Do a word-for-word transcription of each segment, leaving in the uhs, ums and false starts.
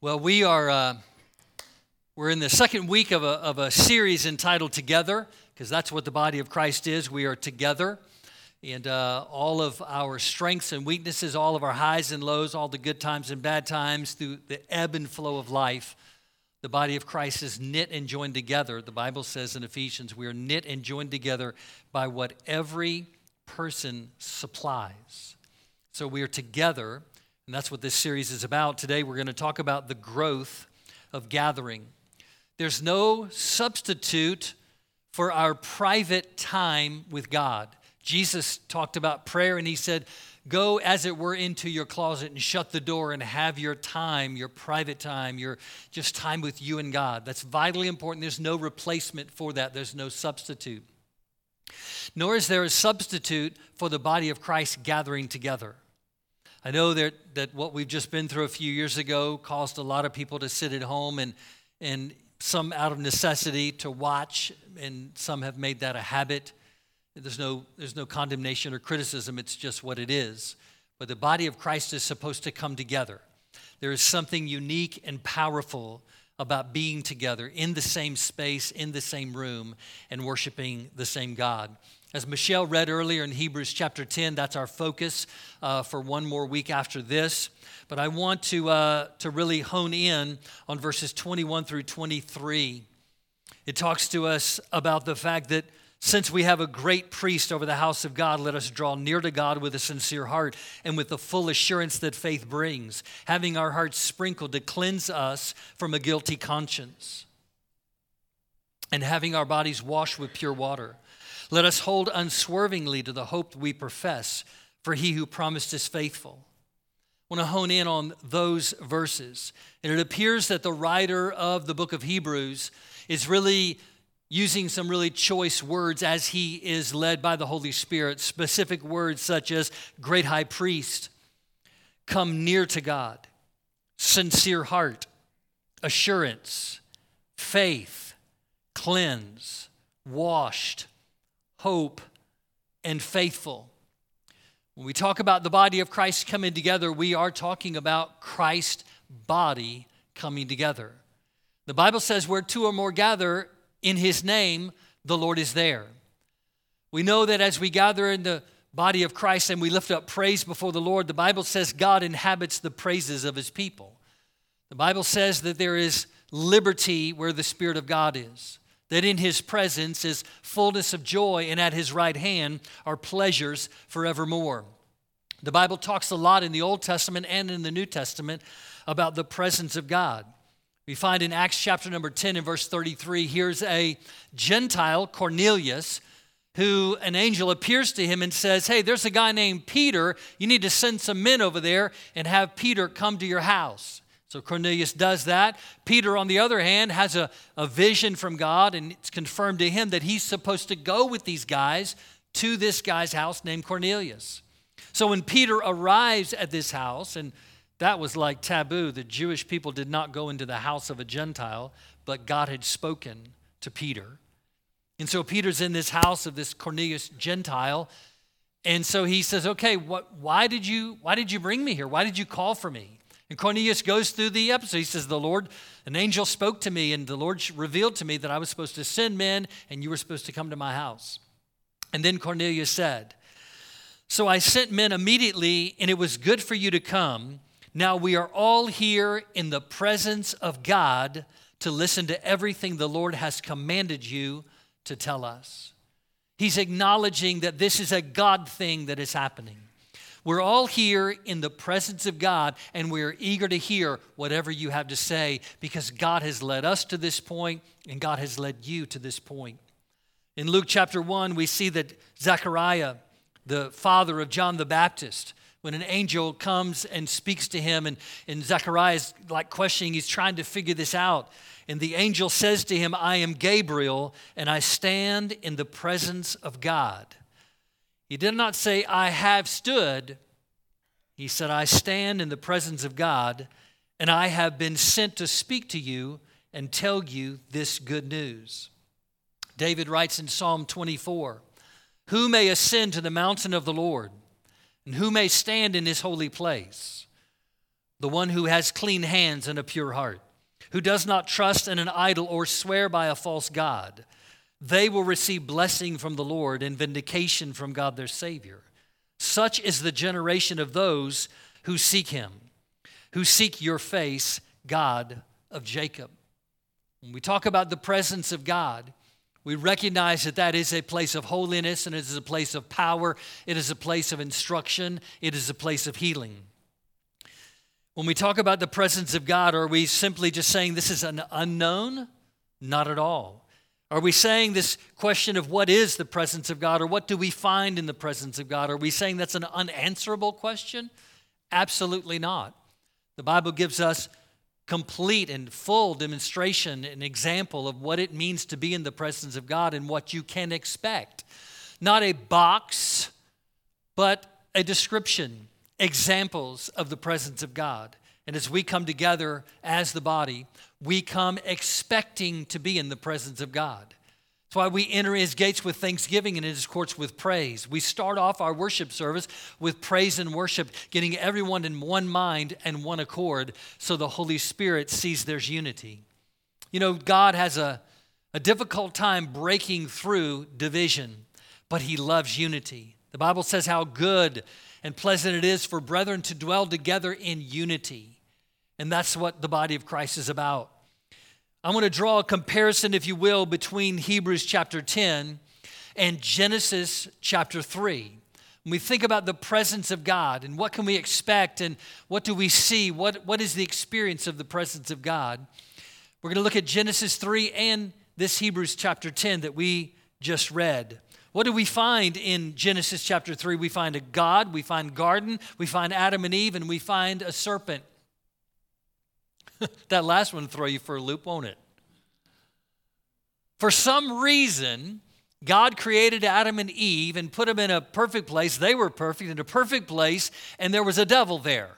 Well, we are uh, we're in the second week of a, of a series entitled Together, because that's what the body of Christ is. We are together, and uh, all of our strengths and weaknesses, all of our highs and lows, all the good times and bad times, through the ebb and flow of life, the body of Christ is knit and joined together. The Bible says in Ephesians, we are knit and joined together by what every person supplies. So we are together. And that's what this series is about. Today we're going to talk about the growth of gathering. There's no substitute for our private time with God. Jesus talked about prayer, and he said, go as it were into your closet and shut the door and have your time, your private time, your just time with you and God. That's vitally important. There's no replacement for that. There's no substitute. Nor is there a substitute for the body of Christ gathering together. I know that, that what we've just been through a few years ago caused a lot of people to sit at home, and and some out of necessity to watch, and some have made that a habit. There's no, there's no condemnation or criticism. It's just what it is. But the body of Christ is supposed to come together. There is something unique and powerful about being together in the same space, in the same room, and worshiping the same God. As Michelle read earlier in Hebrews chapter ten, that's our focus uh, for one more week after this. But I want to uh, to really hone in on verses twenty-one through twenty-three. It talks to us about the fact that since we have a great priest over the house of God, let us draw near to God with a sincere heart and with the full assurance that faith brings, having our hearts sprinkled to cleanse us from a guilty conscience, and having our bodies washed with pure water. Let us hold unswervingly to the hope we profess, for he who promised is faithful. I want to hone in on those verses. And it appears that the writer of the book of Hebrews is really using some really choice words as he is led by the Holy Spirit, specific words such as great high priest, come near to God, sincere heart, assurance, faith, cleanse, washed, hope, and faithful. When we talk about the body of Christ coming together, we are talking about Christ's body coming together. The Bible says where two or more gather in his name, the Lord is there. We know that as we gather in the body of Christ and we lift up praise before the Lord, the Bible says God inhabits the praises of his people. The Bible says that there is liberty where the Spirit of God is, that in his presence is fullness of joy, and at his right hand are pleasures forevermore. The Bible talks a lot in the Old Testament and in the New Testament about the presence of God. We find in Acts chapter number ten and verse thirty-three, here's a Gentile, Cornelius, who an angel appears to him and says, hey, there's a guy named Peter. You need to send some men over there and have Peter come to your house. So Cornelius does that. Peter, on the other hand, has a, a vision from God, and it's confirmed to him that he's supposed to go with these guys to this guy's house named Cornelius. So when Peter arrives at this house, and that was like taboo, the Jewish people did not go into the house of a Gentile, but God had spoken to Peter. And so Peter's in this house of this Cornelius Gentile, and so he says, okay, what, why did you, why did you bring me here? Why did you call for me? And Cornelius goes through the episode. He says, the Lord, an angel spoke to me, and the Lord revealed to me that I was supposed to send men, and you were supposed to come to my house. And then Cornelius said, so I sent men immediately, and it was good for you to come. Now we are all here in the presence of God to listen to everything the Lord has commanded you to tell us. He's acknowledging that this is a God thing that is happening. We're all here in the presence of God, and we're eager to hear whatever you have to say, because God has led us to this point, and God has led you to this point. In Luke chapter one, we see that Zechariah, the father of John the Baptist, when an angel comes and speaks to him, and, and Zechariah is like questioning, he's trying to figure this out. And the angel says to him, I am Gabriel, and I stand in the presence of God. He did not say, I have stood. He said, I stand in the presence of God, and I have been sent to speak to you and tell you this good news. David writes in Psalm twenty-four, who may ascend to the mountain of the Lord, and who may stand in his holy place? the one who has clean hands and a pure heart, who does not trust in an idol or swear by a false god. They will receive blessing from the Lord and vindication from God their Savior. Such is the generation of those who seek him, who seek your face, God of Jacob. When we talk about the presence of God, we recognize that that is a place of holiness, and it is a place of power, it is a place of instruction, it is a place of healing. When we talk about the presence of God, are we simply just saying this is an unknown? Not at all. Are we saying this question of what is the presence of God, or what do we find in the presence of God? Are we saying that's an unanswerable question? Absolutely not. The Bible gives us complete and full demonstration and example of what it means to be in the presence of God and what you can expect. Not a box, but a description, examples of the presence of God. And as we come together as the body, we come expecting to be in the presence of God. That's why we enter his gates with thanksgiving and his courts with praise. We start off our worship service with praise and worship, getting everyone in one mind and one accord so the Holy Spirit sees there's unity. You know, God has a, a difficult time breaking through division, but he loves unity. The Bible says how good and pleasant it is for brethren to dwell together in unity. And that's what the body of Christ is about. I want to draw a comparison, if you will, between Hebrews chapter ten and Genesis chapter three. When we think about the presence of God and what can we expect and what do we see, what, what is the experience of the presence of God, we're going to look at Genesis three and this Hebrews chapter ten that we just read. What do we find in Genesis chapter three? We find a God, we find garden, we find Adam and Eve, and we find a serpent. That last one will throw you for a loop, won't it? For some reason, God created Adam and Eve and put them in a perfect place. They were perfect, in a perfect place, and there was a devil there.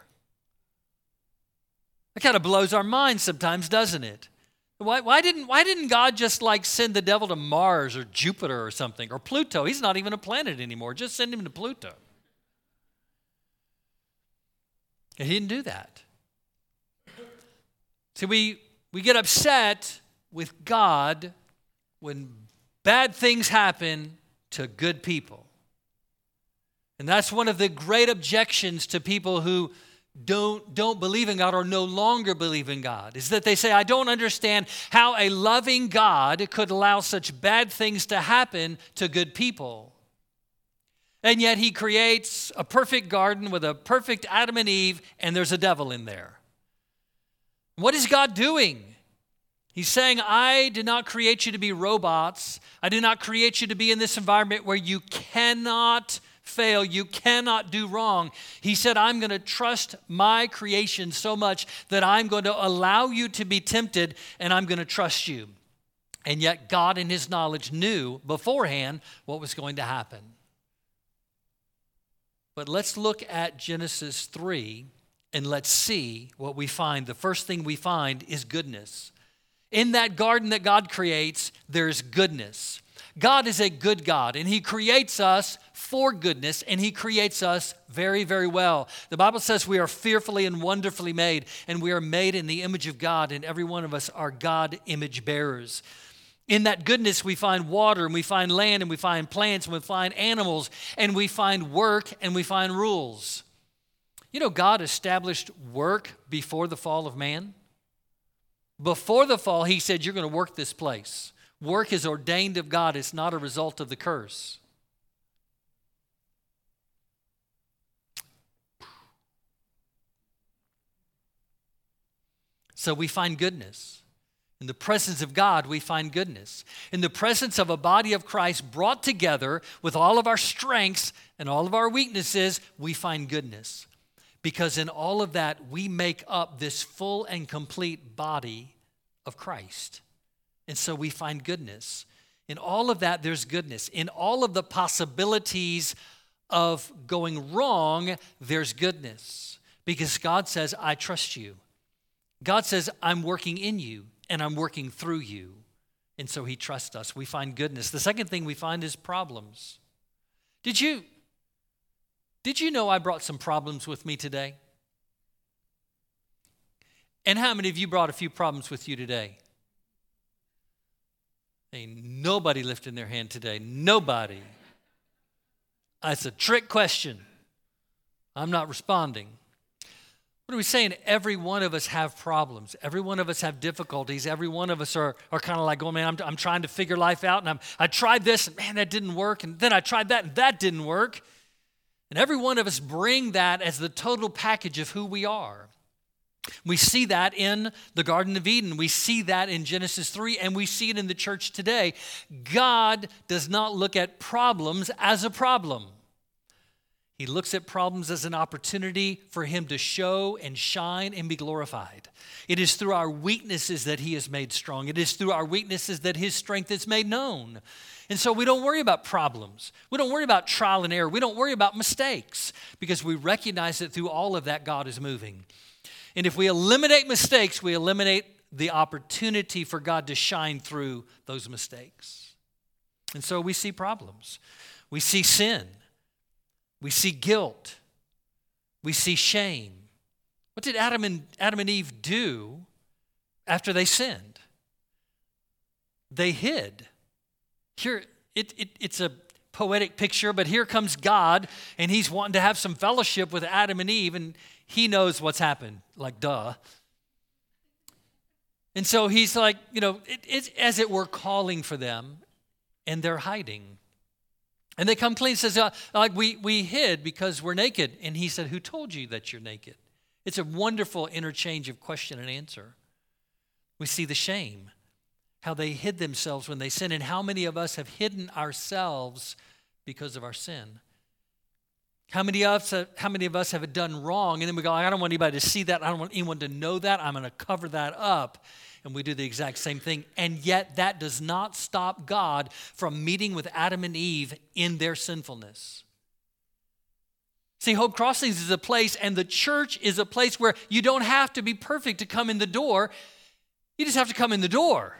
That kind of blows our mind sometimes, doesn't it? Why, why didn't, why didn't God just like send the devil to Mars or Jupiter or something, or Pluto? He's not even a planet anymore. Just send him to Pluto. And he didn't do that. See, we, we get upset with God when bad things happen to good people. And that's one of the great objections to people who don't, don't believe in God or no longer believe in God, is that they say, I don't understand how a loving God could allow such bad things to happen to good people. And yet he creates a perfect garden with a perfect Adam and Eve, and there's a devil in there. What is God doing? He's saying, I did not create you to be robots. I did not create you to be in this environment where you cannot fail. You cannot do wrong. He said, I'm going to trust my creation so much that I'm going to allow you to be tempted, and I'm going to trust you. And yet God in his knowledge knew beforehand what was going to happen. But let's look at Genesis three. And let's see what we find. The first thing we find is goodness. In that garden that God creates, there's goodness. God is a good God, and he creates us for goodness, and he creates us very, very well. The Bible says we are fearfully and wonderfully made, and we are made in the image of God, and every one of us are God image bearers. In that goodness, we find water, and we find land, and we find plants, and we find animals, and we find work, and we find rules. You know, God established work before the fall of man. Before the fall, he said, you're going to work this place. Work is ordained of God. It's not a result of the curse. So we find goodness. In the presence of God, we find goodness. In the presence of a body of Christ brought together with all of our strengths and all of our weaknesses, we find goodness. Because in all of that, we make up this full and complete body of Christ. And so we find goodness. In all of that, there's goodness. In all of the possibilities of going wrong, there's goodness. Because God says, I trust you. God says, I'm working in you, and I'm working through you. And so he trusts us. We find goodness. The second thing we find is problems. Did you... Did you know I brought some problems with me today? And how many of you brought a few problems with you today? Ain't nobody lifting their hand today. Nobody. That's a trick question. I'm not responding. What are we saying? Every one of us have problems. Every one of us have difficulties. Every one of us are, are kind of like, oh man, I'm, I'm trying to figure life out. And I'm, I tried this, and man, that didn't work. And then I tried that, and that didn't work. And every one of us bring that as the total package of who we are. We see that in the Garden of Eden. We see that in Genesis three, and we see it in the church today. God does not look at problems as a problem. He looks at problems as an opportunity for him to show and shine and be glorified. It is through our weaknesses that he is made strong. It is through our weaknesses that his strength is made known. And so we don't worry about problems. We don't worry about trial and error. We don't worry about mistakes because we recognize that through all of that, God is moving. And if we eliminate mistakes, we eliminate the opportunity for God to shine through those mistakes. And so we see problems. We see sin. We see guilt. We see shame. What did Adam and, Adam and Eve do after they sinned? They hid. Here, it, it, it's a poetic picture, but here comes God, and he's wanting to have some fellowship with Adam and Eve, and he knows what's happened, like duh. And so he's like, you know, it, it's as it were calling for them, and they're hiding. And they come clean and says, uh, like we, we hid because we're naked. And he said, who told you that you're naked? It's a wonderful interchange of question and answer. We see the shame, how they hid themselves when they sinned, and how many of us have hidden ourselves because of our sin. How many of us, how many of us have done wrong? And then we go, I don't want anybody to see that. I don't want anyone to know that. I'm going to cover that up. And we do the exact same thing. And yet that does not stop God from meeting with Adam and Eve in their sinfulness. See, Hope Crossings is a place, and the church is a place where you don't have to be perfect to come in the door. You just have to come in the door.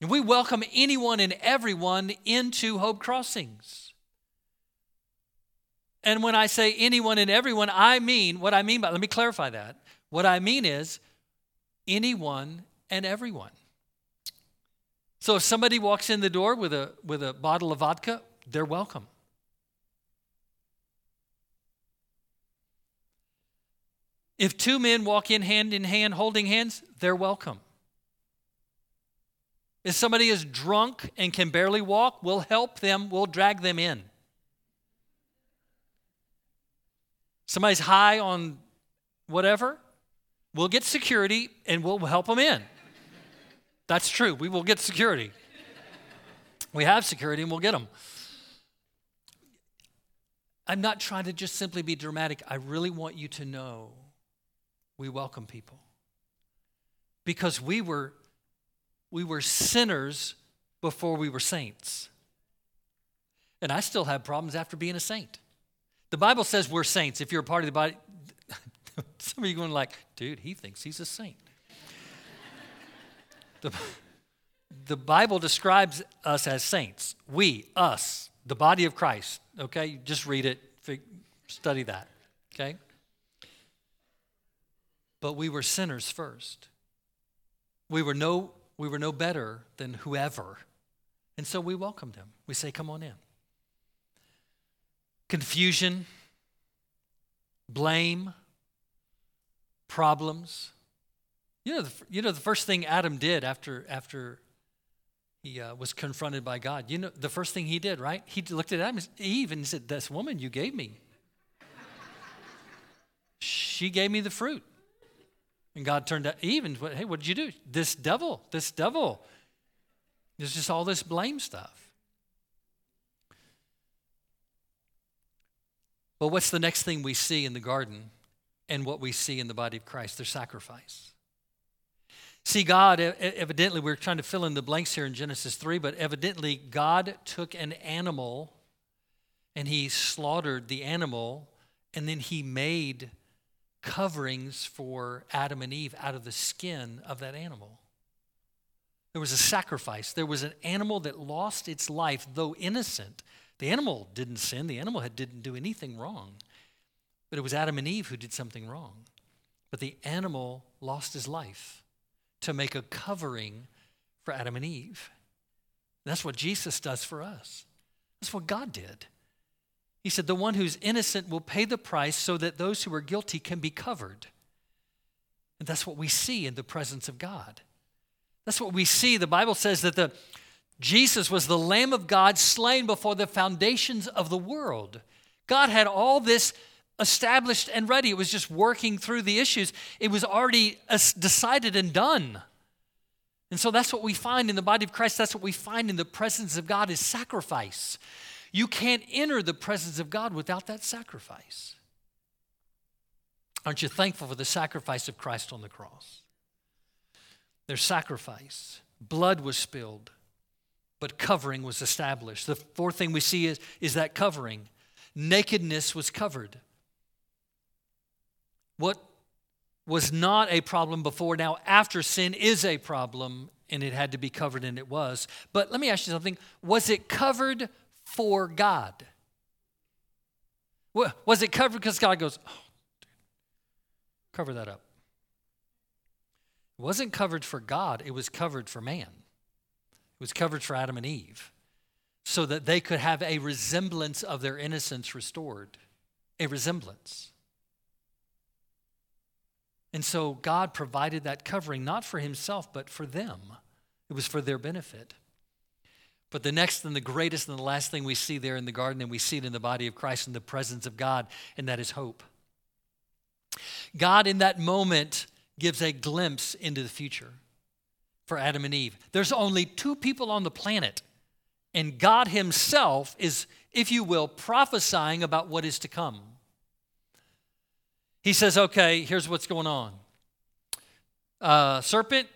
And we welcome anyone and everyone into Hope Crossings. And when I say anyone and everyone, I mean, what I mean by, let me clarify that. What I mean is anyone and everyone. So if somebody walks in the door with a with a bottle of vodka, they're welcome. If two men walk in hand in hand holding hands, they're welcome. If somebody is drunk and can barely walk, we'll help them, we'll drag them in. Somebody's high on whatever, we'll get security and we'll help them in. That's true. We will get security. We have security and we'll get them. I'm not trying to just simply be dramatic. I really want you to know we welcome people because we were we were sinners before we were saints. And I still have problems after being a saint. The Bible says we're saints. If you're a part of the body, some of you going like, dude, he thinks he's a saint. the, the Bible describes us as saints. We, us, the body of Christ. Okay, just read it, study that. Okay? But we were sinners first. We were no, we were no better than whoever, and so we welcomed him. We say, "Come on in." Confusion, blame, problems. You know, the, you know the first thing Adam did after after he uh, was confronted by God. You know, the first thing he did, right? He looked at Adam, Eve, and he said, "This woman you gave me, she gave me the fruit." And God turned to Eve and said, "Hey, what did you do? This devil, this devil." There's just all this blame stuff. But what's the next thing we see in the garden and what we see in the body of Christ? Their sacrifice. See, God, evidently, we're trying to fill in the blanks here in Genesis three, but evidently God took an animal and he slaughtered the animal, and then he made coverings for Adam and Eve out of the skin of that animal. There was a sacrifice. There was an animal that lost its life, though innocent. The animal didn't sin. The animal had, didn't do anything wrong. But it was Adam and Eve who did something wrong. But the animal lost his life to make a covering for Adam and Eve. And that's what Jesus does for us. That's what God did. He said, the one who's innocent will pay the price so that those who are guilty can be covered. And that's what we see in the presence of God. That's what we see. The Bible says that the Jesus was the Lamb of God slain before the foundations of the world. God had all this established and ready. It was just working through the issues. It was already decided and done. And so that's what we find in the body of Christ. That's what we find in the presence of God is sacrifice. You can't enter the presence of God without that sacrifice. Aren't you thankful for the sacrifice of Christ on the cross? Their sacrifice. Blood was spilled, but covering was established. The fourth thing we see is, is that covering. Nakedness was covered. What was not a problem before, now after sin is a problem, and it had to be covered, and it was. But let me ask you something. Was it covered for God? Was it covered because God goes, oh, dude, cover that up? It wasn't covered for God. It was covered for man. It was covered for Adam and Eve so that they could have a resemblance of their innocence restored, a resemblance. And so God provided that covering, not for himself, but for them. It was for their benefit. But the next and the greatest and the last thing we see there in the garden, and we see it in the body of Christ in the presence of God, and that is hope. God in that moment gives a glimpse into the future for Adam and Eve. There's only two people on the planet, and God himself is, if you will, prophesying about what is to come. He says, okay, here's what's going on. Uh, serpent,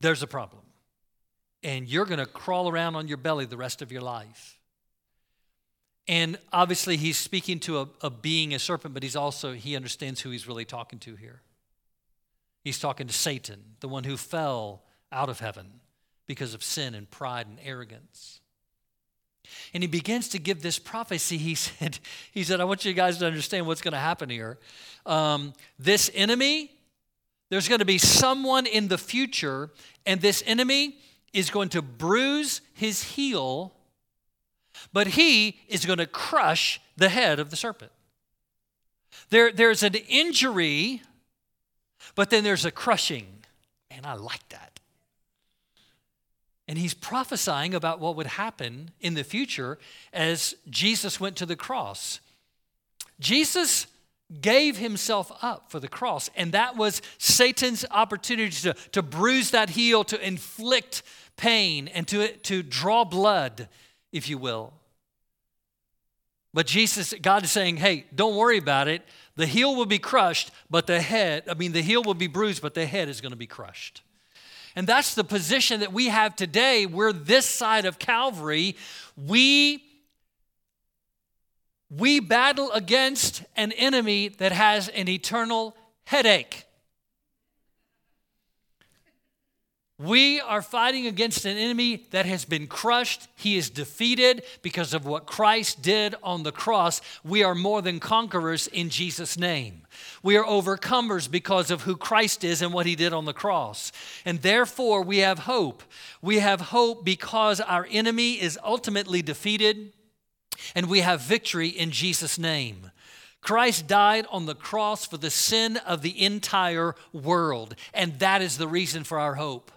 there's a problem. And you're going to crawl around on your belly the rest of your life. And obviously he's speaking to a, a being, a serpent, but he's also, he understands who he's really talking to here. He's talking to Satan, the one who fell out of heaven because of sin and pride and arrogance. And he begins to give this prophecy. He said, he said, I want you guys to understand what's going to happen here. Um, this enemy, there's going to be someone in the future, and this enemy is going to bruise his heel, but he is going to crush the head of the serpent. There, there's an injury, but then there's a crushing. Man, I like that. And he's prophesying about what would happen in the future as Jesus went to the cross. Jesus gave himself up for the cross, and that was Satan's opportunity to, to bruise that heel, to inflict pain, and to, to draw blood, if you will. But Jesus, God is saying, hey, don't worry about it. The heel will be crushed, but the head, I mean, the heel will be bruised, but the head is going to be crushed. And that's the position that we have today. We're this side of Calvary. We We battle against an enemy that has an eternal headache. We are fighting against an enemy that has been crushed. He is defeated because of what Christ did on the cross. We are more than conquerors in Jesus' name. We are overcomers because of who Christ is and what he did on the cross. And therefore, we have hope. We have hope because our enemy is ultimately defeated. And we have victory in Jesus' name. Christ died on the cross for the sin of the entire world. And that is the reason for our hope.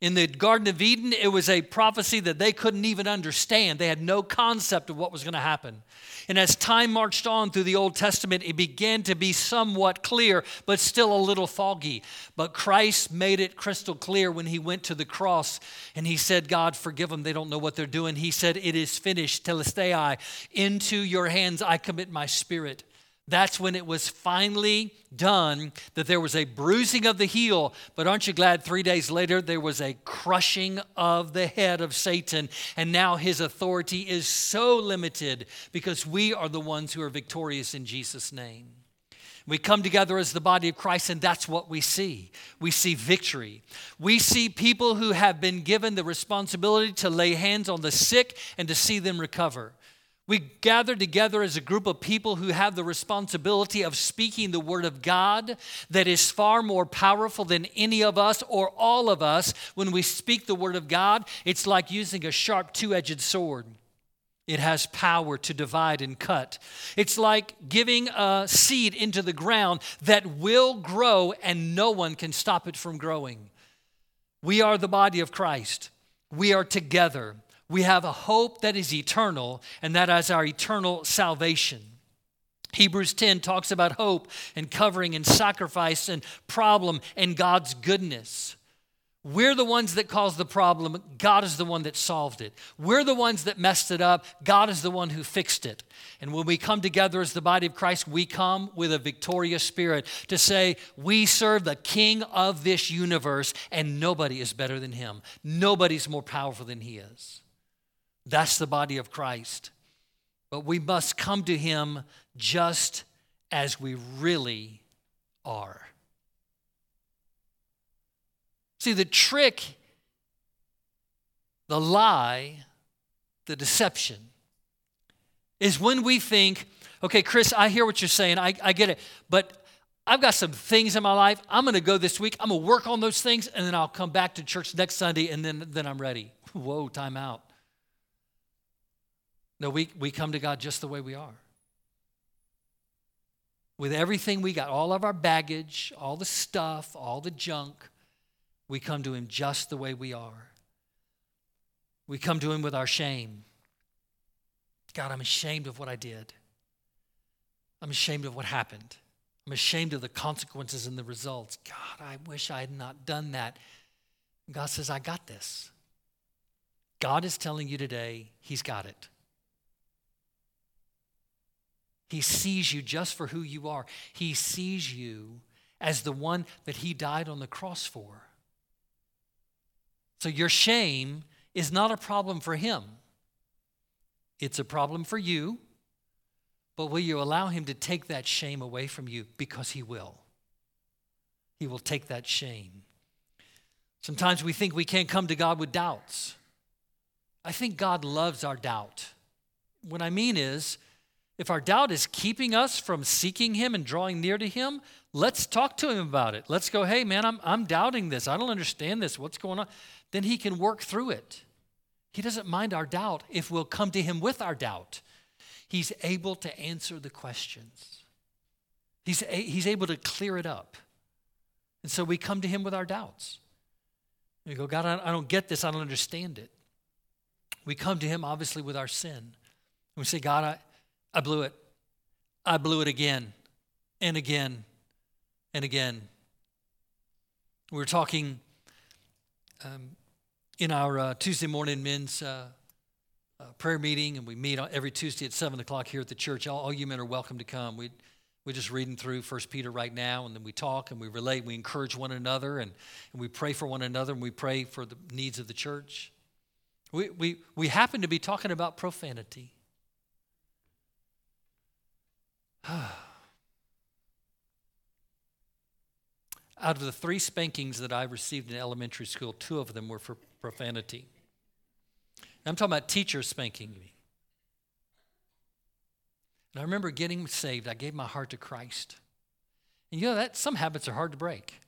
In the Garden of Eden, it was a prophecy that they couldn't even understand. They had no concept of what was going to happen. And as time marched on through the Old Testament, it began to be somewhat clear, but still a little foggy. But Christ made it crystal clear when he went to the cross, and he said, God, forgive them. They don't know what they're doing. He said, it is finished, telestai. Into your hands I commit my spirit. That's when it was finally done, that there was a bruising of the heel. But aren't you glad three days later there was a crushing of the head of Satan? And now his authority is so limited because we are the ones who are victorious in Jesus' name. We come together as the body of Christ, and that's what we see. We see victory. We see people who have been given the responsibility to lay hands on the sick and to see them recover. We gather together as a group of people who have the responsibility of speaking the word of God that is far more powerful than any of us or all of us. When we speak the word of God, it's like using a sharp two-edged sword. It has power to divide and cut. It's like giving a seed into the ground that will grow and no one can stop it from growing. We are the body of Christ. We are together. We have a hope that is eternal, and that is our eternal salvation. Hebrews ten talks about hope and covering and sacrifice and problem and God's goodness. We're the ones that caused the problem. God is the one that solved it. We're the ones that messed it up. God is the one who fixed it. And when we come together as the body of Christ, we come with a victorious spirit to say, we serve the King of this universe, and nobody is better than him. Nobody's more powerful than he is. That's the body of Christ. But we must come to him just as we really are. See, the trick, the lie, the deception is when we think, okay, Chris, I hear what you're saying. I, I get it. But I've got some things in my life. I'm going to go this week. I'm going to work on those things, and then I'll come back to church next Sunday, and then, then I'm ready. Whoa, time out. No, we, we come to God just the way we are. With everything we got, all of our baggage, all the stuff, all the junk, we come to him just the way we are. We come to him with our shame. God, I'm ashamed of what I did. I'm ashamed of what happened. I'm ashamed of the consequences and the results. God, I wish I had not done that. God says, I got this. God is telling you today, he's got it. He sees you just for who you are. He sees you as the one that he died on the cross for. So your shame is not a problem for him. It's a problem for you. But will you allow him to take that shame away from you? Because he will. He will take that shame. Sometimes we think we can't come to God with doubts. I think God loves our doubt. What I mean is, if our doubt is keeping us from seeking him and drawing near to him, let's talk to him about it. Let's go, hey, man, I'm I'm doubting this. I don't understand this. What's going on? Then he can work through it. He doesn't mind our doubt if we'll come to him with our doubt. He's able to answer the questions. He's, a, he's able to clear it up. And so we come to him with our doubts. We go, God, I, I don't get this. I don't understand it. We come to him, obviously, with our sin. We say, God, I, I blew it. I blew it again and again. And again, we were talking um, in our uh, Tuesday morning men's uh, uh, prayer meeting, and we meet every Tuesday at seven o'clock here at the church. All, all you men are welcome to come. We, we're just reading through First Peter right now, and then we talk and we relate. We encourage one another, and, and we pray for one another, and we pray for the needs of the church. We, we, we happen to be talking about profanity. Out of the three spankings that I received in elementary school, two of them were for profanity. And I'm talking about teachers spanking me. And I remember getting saved. I gave my heart to Christ. And you know that some habits are hard to break.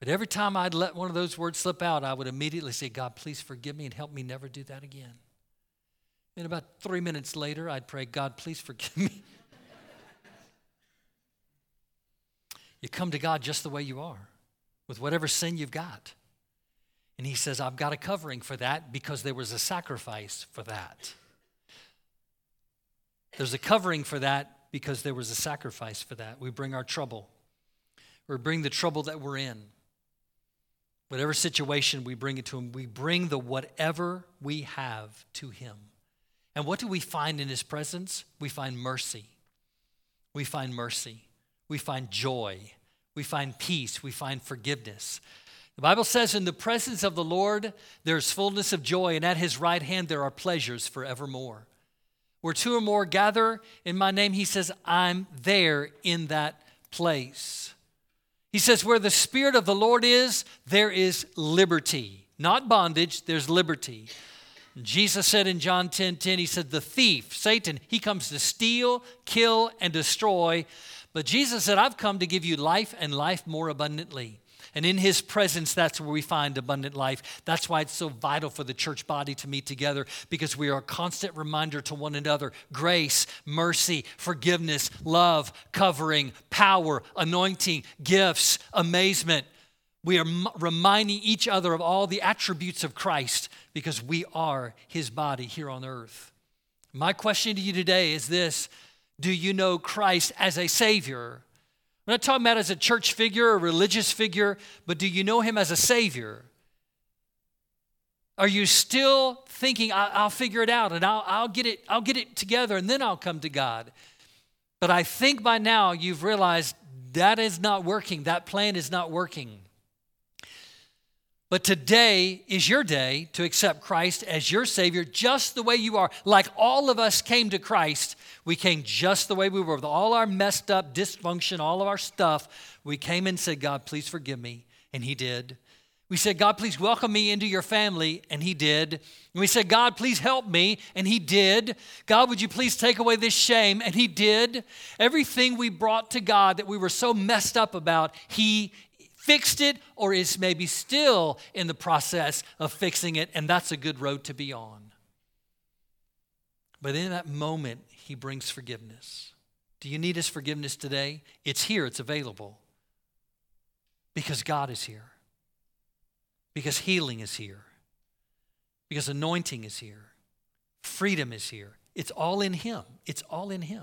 But every time I'd let one of those words slip out, I would immediately say, God, please forgive me and help me never do that again. And about three minutes later, I'd pray, God, please forgive me. You come to God just the way you are, with whatever sin you've got. And he says, I've got a covering for that because there was a sacrifice for that. There's a covering for that because there was a sacrifice for that. We bring our trouble. We bring the trouble that we're in. Whatever situation, we bring it to him. We bring the whatever we have to him. And what do we find in his presence? We find mercy. We find mercy. We find joy. We find peace. We find forgiveness. The Bible says, in the presence of the Lord, there is fullness of joy, and at his right hand there are pleasures forevermore. Where two or more gather in my name, he says, I'm there in that place. He says, where the Spirit of the Lord is, there is liberty. Not bondage, there's liberty. Jesus said in John ten ten, he said, the thief, Satan, he comes to steal, kill, and destroy. But Jesus said, I've come to give you life and life more abundantly. And in his presence, that's where we find abundant life. That's why it's so vital for the church body to meet together, because we are a constant reminder to one another. Grace, mercy, forgiveness, love, covering, power, anointing, gifts, amazement. We are reminding each other of all the attributes of Christ because we are his body here on earth. My question to you today is this. Do you know Christ as a Savior? We're not talking about as a church figure, a religious figure, but do you know him as a Savior? Are you still thinking, I'll, I'll figure it out and I'll, I'll get it, I'll get it together and then I'll come to God? But I think by now you've realized that is not working. That plan is not working. But today is your day to accept Christ as your Savior just the way you are. Like all of us came to Christ, we came just the way we were with all our messed up dysfunction, all of our stuff. We came and said, God, please forgive me, and he did. We said, God, please welcome me into your family, and he did. And we said, God, please help me, and he did. God, would you please take away this shame, and he did. Everything we brought to God that we were so messed up about, he fixed it, or is maybe still in the process of fixing it, and that's a good road to be on. But in that moment, he brings forgiveness. Do you need his forgiveness today? It's here, it's available. Because God is here. Because healing is here. Because anointing is here. Freedom is here. It's all in him. It's all in him.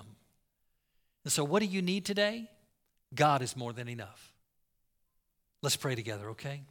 And so what do you need today? God is more than enough. Let's pray together, okay?